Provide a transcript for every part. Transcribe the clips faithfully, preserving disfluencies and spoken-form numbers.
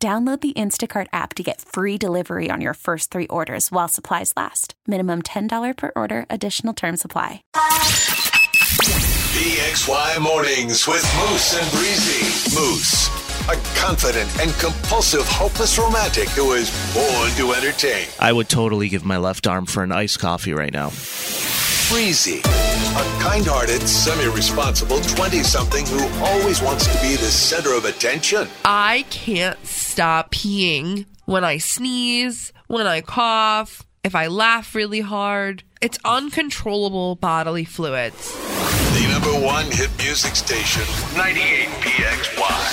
Download the Instacart app to get free delivery on your first three orders while supplies last. Minimum ten dollars per order. Additional terms apply. P X Y Mornings with Moose and Breezy. Moose, a confident and compulsive, hopeless romantic who is born to entertain. I would totally give my left arm for an iced coffee right now. Breezy, a kind-hearted, semi-responsible twenty-something who always wants to be the center of attention. I can't stop peeing when I sneeze, when I cough, if I laugh really hard. It's uncontrollable bodily fluids. The number one hit music station, ninety-eight P X Y.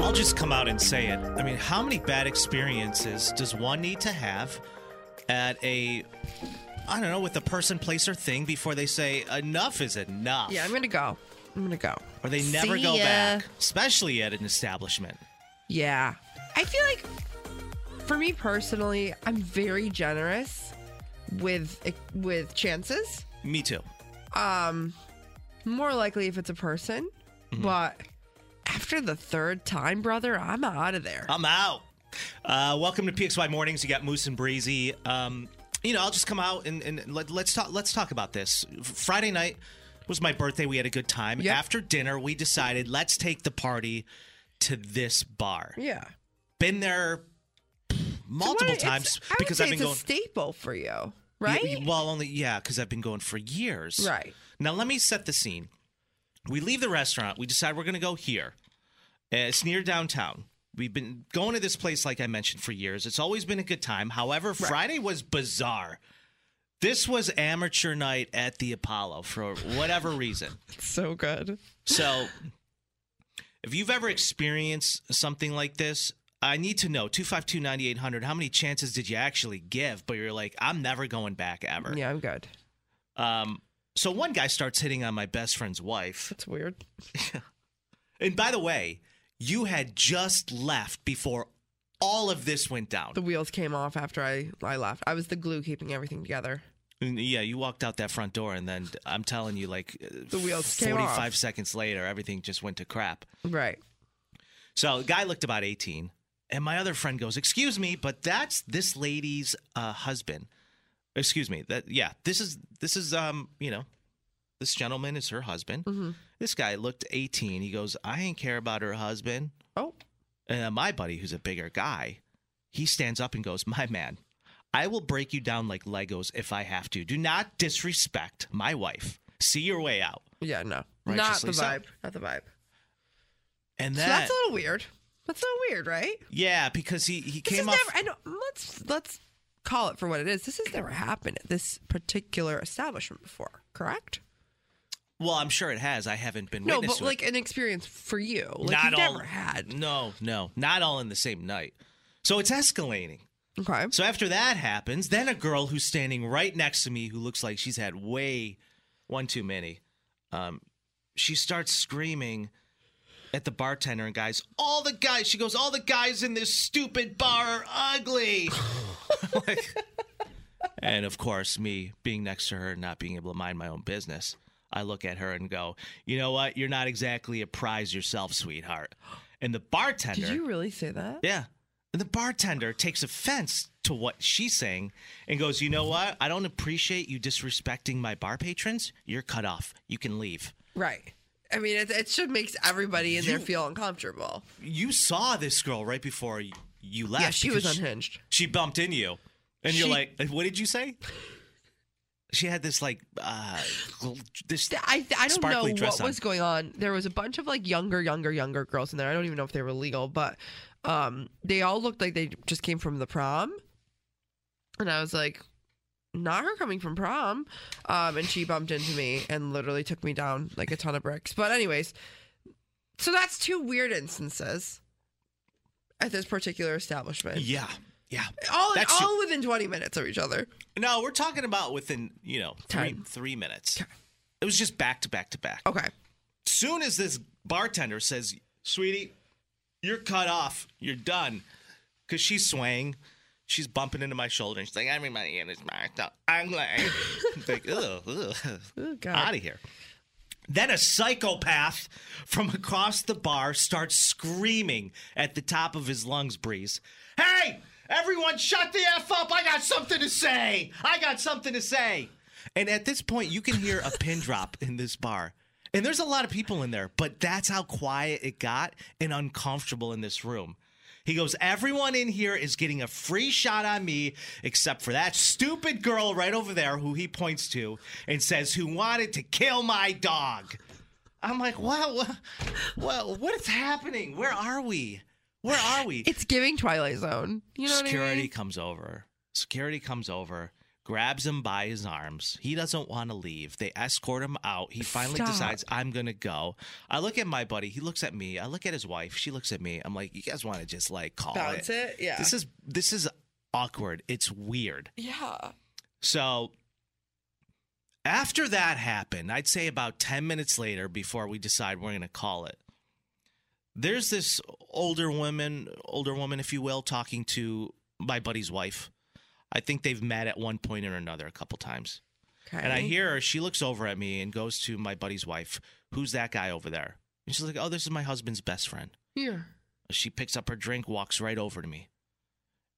I'll just come out and say it. I mean, how many bad experiences does one need to have at a... I don't know, with the person, place, or thing before they say, enough is enough. Yeah, I'm going to go. I'm going to go. Or they never go back, especially at an establishment. Yeah. I feel like, for me personally, I'm very generous with with chances. Me too. Um, more likely if it's a person. Mm-hmm. But after the third time, brother, I'm out of there. I'm out. Uh, welcome to P X Y Mornings. You got Moose and Breezy. Um... You know, I'll just come out and, and let, let's talk Let's talk about this. Friday night was my birthday. We had a good time. Yep. After dinner, we decided, let's take the party to this bar. Yeah. Been there multiple so what, times because I've been it's going. It's a staple for you, right? Yeah, well, only, yeah, because I've been going for years. Right. Now, let me set the scene. We leave the restaurant. We decide we're going to go here. It's near downtown. We've been going to this place, like I mentioned, for years. It's always been a good time. However, right. Friday was bizarre. This was amateur night at the Apollo for whatever reason. So good. So if you've ever experienced something like this, I need to know, two five two, nine eight hundred, how many chances did you actually give? But you're like, I'm never going back ever. Yeah, I'm good. Um, so one guy starts hitting on my best friend's wife. That's weird. And by the way... You had just left before all of this went down. The wheels came off after I, I left. I was the glue keeping everything together. Yeah, you walked out that front door, and then I'm telling you, like, the wheels came off. forty-five seconds later, everything just went to crap. Right. So the guy looked about eighteen, and my other friend goes, excuse me, but that's this lady's uh, husband. Excuse me. That Yeah, this is, this is um, you know, this gentleman is her husband. Mm-hmm. This guy looked eighteen. He goes, I ain't care about her husband. Oh. And my buddy, who's a bigger guy, he stands up and goes, my man, I will break you down like Legos if I have to. Do not disrespect my wife. See your way out. Yeah, no. Not the vibe. So. Not the vibe. And then, so that's a little weird. That's a little weird, right? Yeah, because he, he came off. Never, I know, let's, let's call it for what it is. This has never happened at this particular establishment before, correct? Well, I'm sure it has. I haven't been witness to it. No, but like an experience for you. Like not you've all, never had. No, no. Not all in the same night. So it's escalating. Okay. So after that happens, then a girl who's standing right next to me who looks like she's had way one too many, um, she starts screaming at the bartender and guys, all the guys, she goes, all the guys in this stupid bar are ugly. Like, and of course, me being next to her and not being able to mind my own business. I look at her and go, you know what? You're not exactly a prize yourself, sweetheart. And the bartender... Did you really say that? Yeah. And the bartender takes offense to what she's saying and goes, you know what? I don't appreciate you disrespecting my bar patrons. You're cut off. You can leave. Right. I mean, it, it should make everybody in you, there feel uncomfortable. You saw this girl right before you left. Yeah, she was unhinged. She, she bumped into you. And she, you're like, what did you say? She had this like uh, this. I I don't know what was going on. There was a bunch of like younger, younger, younger girls in there. I don't even know if they were legal, but um, they all looked like they just came from the prom. And I was like, not her coming from prom. Um, and she bumped into me and literally took me down like a ton of bricks. But anyways, so that's two weird instances. at this particular establishment. Yeah. Yeah. All, in, all within twenty minutes of each other. No, we're talking about within, you know, three, three minutes. Okay. It was just back to back to back. Okay. Soon as this bartender says, sweetie, you're cut off. You're done. Because she's swaying. She's bumping into my shoulder. And she's like, everybody in is marked up. I'm like, I'm like ugh, ugh, oh, God. Out of here. Then a psychopath from across the bar starts screaming at the top of his lungs, Breeze. Hey! Everyone shut the F up. I got something to say. I got something to say. And at this point, you can hear a pin drop in this bar. And there's a lot of people in there, but that's how quiet it got and uncomfortable in this room. He goes, everyone in here is getting a free shot on me except for that stupid girl right over there who he points to and says, who wanted to kill my dog. I'm like, wow, well, what is happening? Where are we? Where are we? It's giving Twilight Zone. You know Security what I mean? comes over. Security comes over, grabs him by his arms. He doesn't want to leave. They escort him out. He finally Stop. decides, I'm going to go. I look at my buddy. He looks at me. I look at his wife. She looks at me. I'm like, you guys want to just like call Bounce it? Bounce it? Yeah. This is, this is awkward. It's weird. Yeah. So after that happened, I'd say about ten minutes later before we decide we're going to call it, there's this older woman, older woman, if you will, talking to my buddy's wife. I think they've met at one point or another a couple times. Okay. And I hear her. She looks over at me and goes to my buddy's wife. Who's that guy over there? And she's like, oh, this is my husband's best friend. Yeah. She picks up her drink, walks right over to me.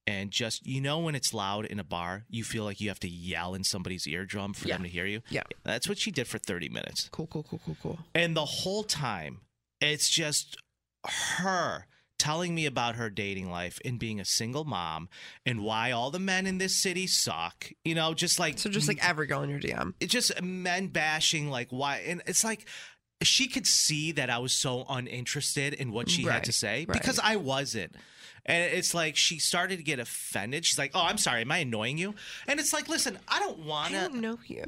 And just, you know, when it's loud in a bar, you feel like you have to yell in somebody's eardrum for yeah. them to hear you. Yeah. That's what she did for thirty minutes. Cool, cool, cool, cool, cool. And the whole time, it's just her telling me about her dating life and being a single mom and why all the men in this city suck, you know, just like so just like every girl in your D M. It's just men bashing, like why, and it's like she could see that I was so uninterested in what she right, had to say right. because I wasn't. And it's like she started to get offended. She's like, "Oh, I'm sorry. Am I annoying you?" And it's like, "Listen, I don't want to I don't know you.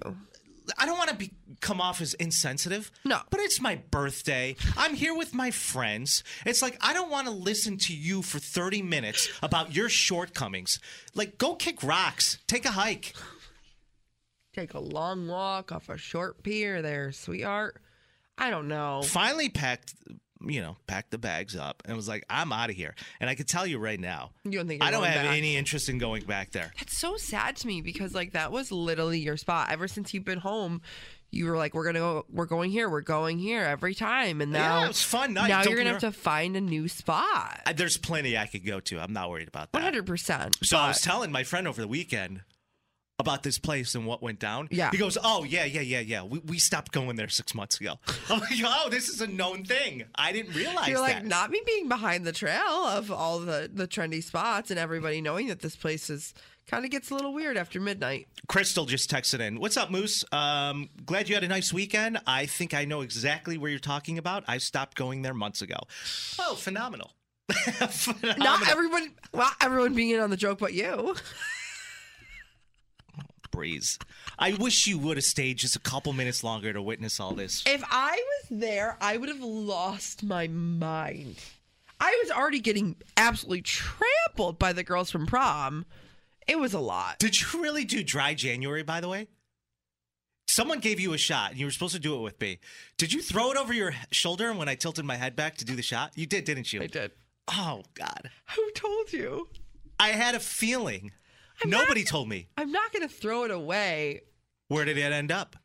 I don't want to be, come off as insensitive. No. But it's my birthday. I'm here with my friends. It's like, I don't want to listen to you for thirty minutes about your shortcomings. Like, go kick rocks. Take a hike. Take a long walk off a short pier there, sweetheart. I don't know." Finally packed, you know, packed the bags up and was like, I'm out of here. And I could tell you right now, you don't think I don't have back. any interest in going back there. That's so sad to me because like that was literally your spot. Ever since you've been home, you were like, we're going to go, we're going here, we're going here every time. And now, yeah, it was fun. No, now you're going to have to find a new spot. I, there's plenty I could go to. I'm not worried about that. one hundred percent. So but... I was telling my friend over the weekend about this place and what went down. Yeah. He goes, oh, yeah, yeah, yeah, yeah. We we stopped going there six months ago. I'm like, oh, this is a known thing. I didn't realize You're that. You're like, not me being behind the trail of all the, the trendy spots and everybody knowing that this place is kind of gets a little weird after midnight. Crystal just texted in. What's up, Moose? Um, glad you had a nice weekend. I think I know exactly where you're talking about. I stopped going there months ago. Oh, phenomenal. phenomenal. Not everyone, well, everyone being in on the joke but you. Breeze. I wish you would have stayed just a couple minutes longer to witness all this. If I was there, I would have lost my mind. I was already getting absolutely trampled by the girls from prom. It was a lot. Did you really do Dry January, by the way? Someone gave you a shot, and you were supposed to do it with me. Did you throw it over your shoulder when I tilted my head back to do the shot? You did, didn't you? I did. Oh, God. Who told you? I had a feeling. I'm Nobody not, told me. I'm not going to throw it away. Where did it end up?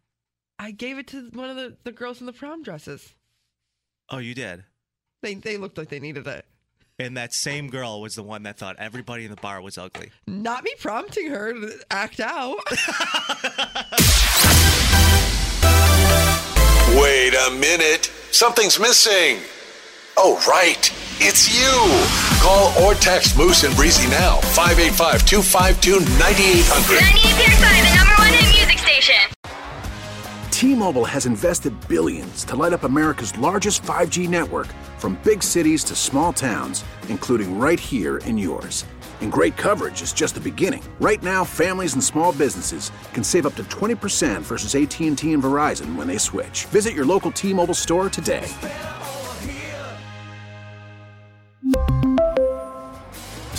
I gave it to one of the, the girls in the prom dresses. Oh, you did? They they looked like they needed it. And that same girl was the one that thought everybody in the bar was ugly. Not me prompting her to act out. Wait a minute. Something's missing. Oh, right. It's you. Call or text Moose and Breezy now. five eight five, two five two, nine eight zero zero. ninety-eight point five, the number one hit music station. T-Mobile has invested billions to light up America's largest five G network from big cities to small towns, including right here in yours. And great coverage is just the beginning. Right now, families and small businesses can save up to twenty percent versus A T and T and Verizon when they switch. Visit your local T-Mobile store today.